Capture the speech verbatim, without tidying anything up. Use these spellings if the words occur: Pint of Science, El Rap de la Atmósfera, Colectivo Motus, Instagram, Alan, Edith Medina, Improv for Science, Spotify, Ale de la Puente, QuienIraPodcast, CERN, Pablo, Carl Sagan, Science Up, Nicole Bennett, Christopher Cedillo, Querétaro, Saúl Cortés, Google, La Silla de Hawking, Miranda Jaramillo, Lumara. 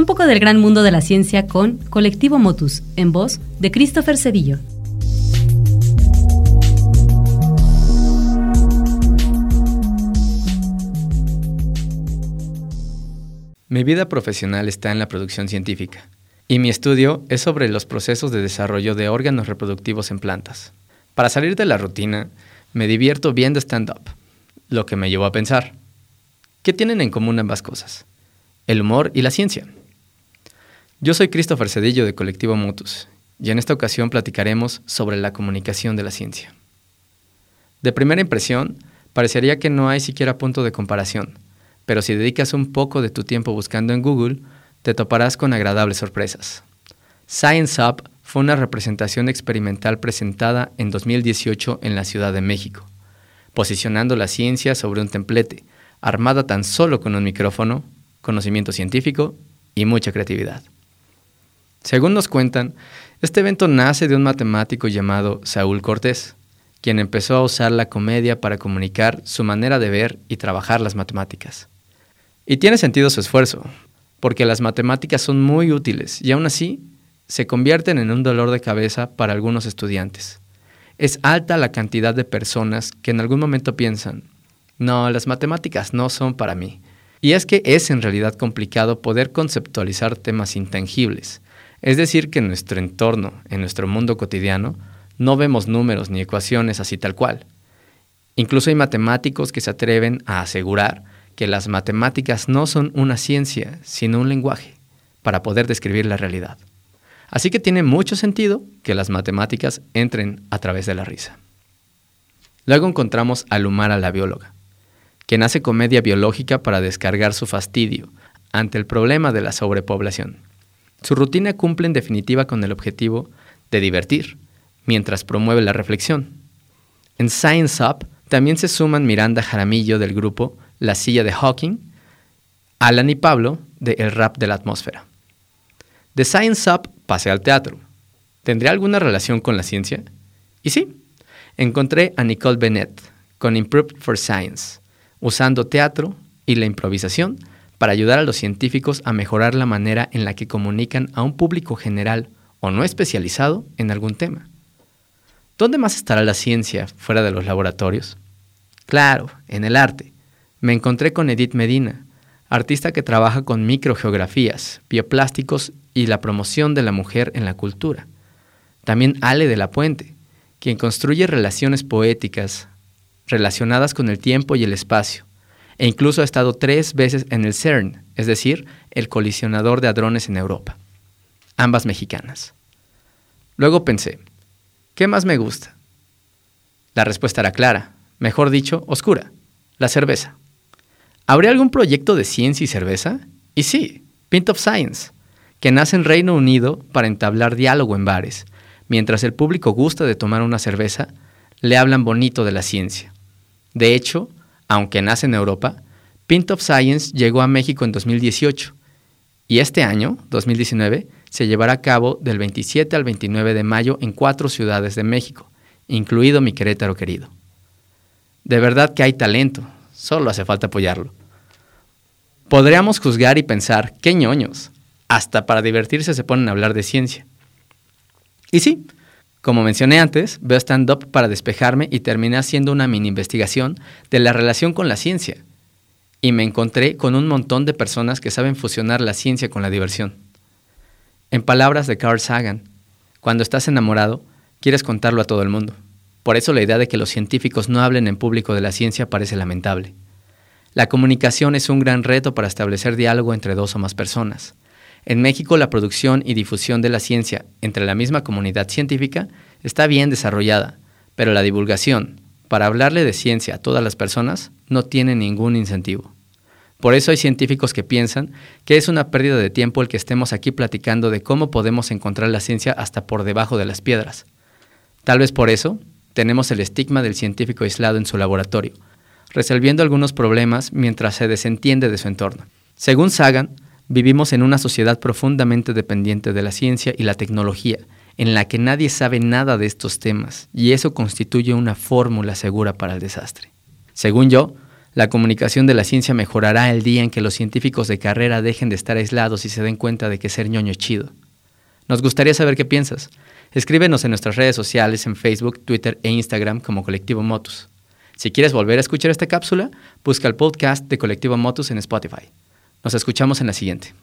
Un poco del gran mundo de la ciencia con Colectivo Motus, en voz de Christopher Cedillo. Mi vida profesional está en la producción científica, y mi estudio es sobre los procesos de desarrollo de órganos reproductivos en plantas. Para salir de la rutina, me divierto viendo stand-up, lo que me llevó a pensar: ¿qué tienen en común ambas cosas? El humor y la ciencia. Yo soy Christopher Cedillo de Colectivo Motus, y en esta ocasión platicaremos sobre la comunicación de la ciencia. De primera impresión, parecería que no hay siquiera punto de comparación, pero si dedicas un poco de tu tiempo buscando en Google, te toparás con agradables sorpresas. Science Up fue una representación experimental presentada en dos mil dieciocho en la Ciudad de México, posicionando la ciencia sobre un templete, armada tan solo con un micrófono, conocimiento científico y mucha creatividad. Según nos cuentan, este evento nace de un matemático llamado Saúl Cortés, quien empezó a usar la comedia para comunicar su manera de ver y trabajar las matemáticas. Y tiene sentido su esfuerzo, porque las matemáticas son muy útiles y aún así se convierten en un dolor de cabeza para algunos estudiantes. Es alta la cantidad de personas que en algún momento piensan: no, las matemáticas no son para mí. Y es que es en realidad complicado poder conceptualizar temas intangibles, es decir, que en nuestro entorno, en nuestro mundo cotidiano, no vemos números ni ecuaciones así tal cual. Incluso hay matemáticos que se atreven a asegurar que las matemáticas no son una ciencia, sino un lenguaje, para poder describir la realidad. Así que tiene mucho sentido que las matemáticas entren a través de la risa. Luego encontramos a Lumara, la bióloga, quien hace comedia biológica para descargar su fastidio ante el problema de la sobrepoblación. Su rutina cumple en definitiva con el objetivo de divertir, mientras promueve la reflexión. En Science Up también se suman Miranda Jaramillo del grupo La Silla de Hawking, Alan y Pablo de El Rap de la Atmósfera. De Science Up pasé al teatro. ¿Tendría alguna relación con la ciencia? Y sí, encontré a Nicole Bennett con Improv for Science, usando teatro y la improvisación para ayudar a los científicos a mejorar la manera en la que comunican a un público general o no especializado en algún tema. ¿Dónde más estará la ciencia fuera de los laboratorios? Claro, en el arte. Me encontré con Edith Medina, artista que trabaja con microgeografías, bioplásticos y la promoción de la mujer en la cultura. También Ale de la Puente, quien construye relaciones poéticas relacionadas con el tiempo y el espacio, e incluso ha estado tres veces en el CERN, es decir, el colisionador de hadrones en Europa. Ambas mexicanas. Luego pensé: ¿qué más me gusta? La respuesta era clara, mejor dicho, oscura: la cerveza. ¿Habría algún proyecto de ciencia y cerveza? Y sí, Pint of Science, que nace en Reino Unido para entablar diálogo en bares. Mientras el público gusta de tomar una cerveza, le hablan bonito de la ciencia. De hecho, aunque nace en Europa, Pint of Science llegó a México en dos mil dieciocho, y este año, dos mil diecinueve, se llevará a cabo del veintisiete al veintinueve de mayo en cuatro ciudades de México, incluido mi Querétaro querido. De verdad que hay talento, solo hace falta apoyarlo. Podríamos juzgar y pensar: ¡qué ñoños! Hasta para divertirse se ponen a hablar de ciencia. Y sí, como mencioné antes, veo stand-up para despejarme y terminé haciendo una mini investigación de la relación con la ciencia. Y me encontré con un montón de personas que saben fusionar la ciencia con la diversión. En palabras de Carl Sagan, cuando estás enamorado, quieres contarlo a todo el mundo. Por eso la idea de que los científicos no hablen en público de la ciencia parece lamentable. La comunicación es un gran reto para establecer diálogo entre dos o más personas. En México, la producción y difusión de la ciencia entre la misma comunidad científica está bien desarrollada, pero la divulgación, para hablarle de ciencia a todas las personas, no tiene ningún incentivo. Por eso hay científicos que piensan que es una pérdida de tiempo el que estemos aquí platicando de cómo podemos encontrar la ciencia hasta por debajo de las piedras. Tal vez por eso tenemos el estigma del científico aislado en su laboratorio, resolviendo algunos problemas mientras se desentiende de su entorno. Según Sagan, vivimos en una sociedad profundamente dependiente de la ciencia y la tecnología, en la que nadie sabe nada de estos temas, y eso constituye una fórmula segura para el desastre. Según yo, La comunicación de la ciencia mejorará el día en que los científicos de carrera dejen de estar aislados y se den cuenta de que ser ñoño es chido. Nos gustaría saber qué piensas. Escríbenos en nuestras redes sociales, en Facebook, Twitter e Instagram como Colectivo Motus. Si quieres volver a escuchar esta cápsula, busca el podcast de Colectivo Motus en Spotify. Nos escuchamos en la siguiente.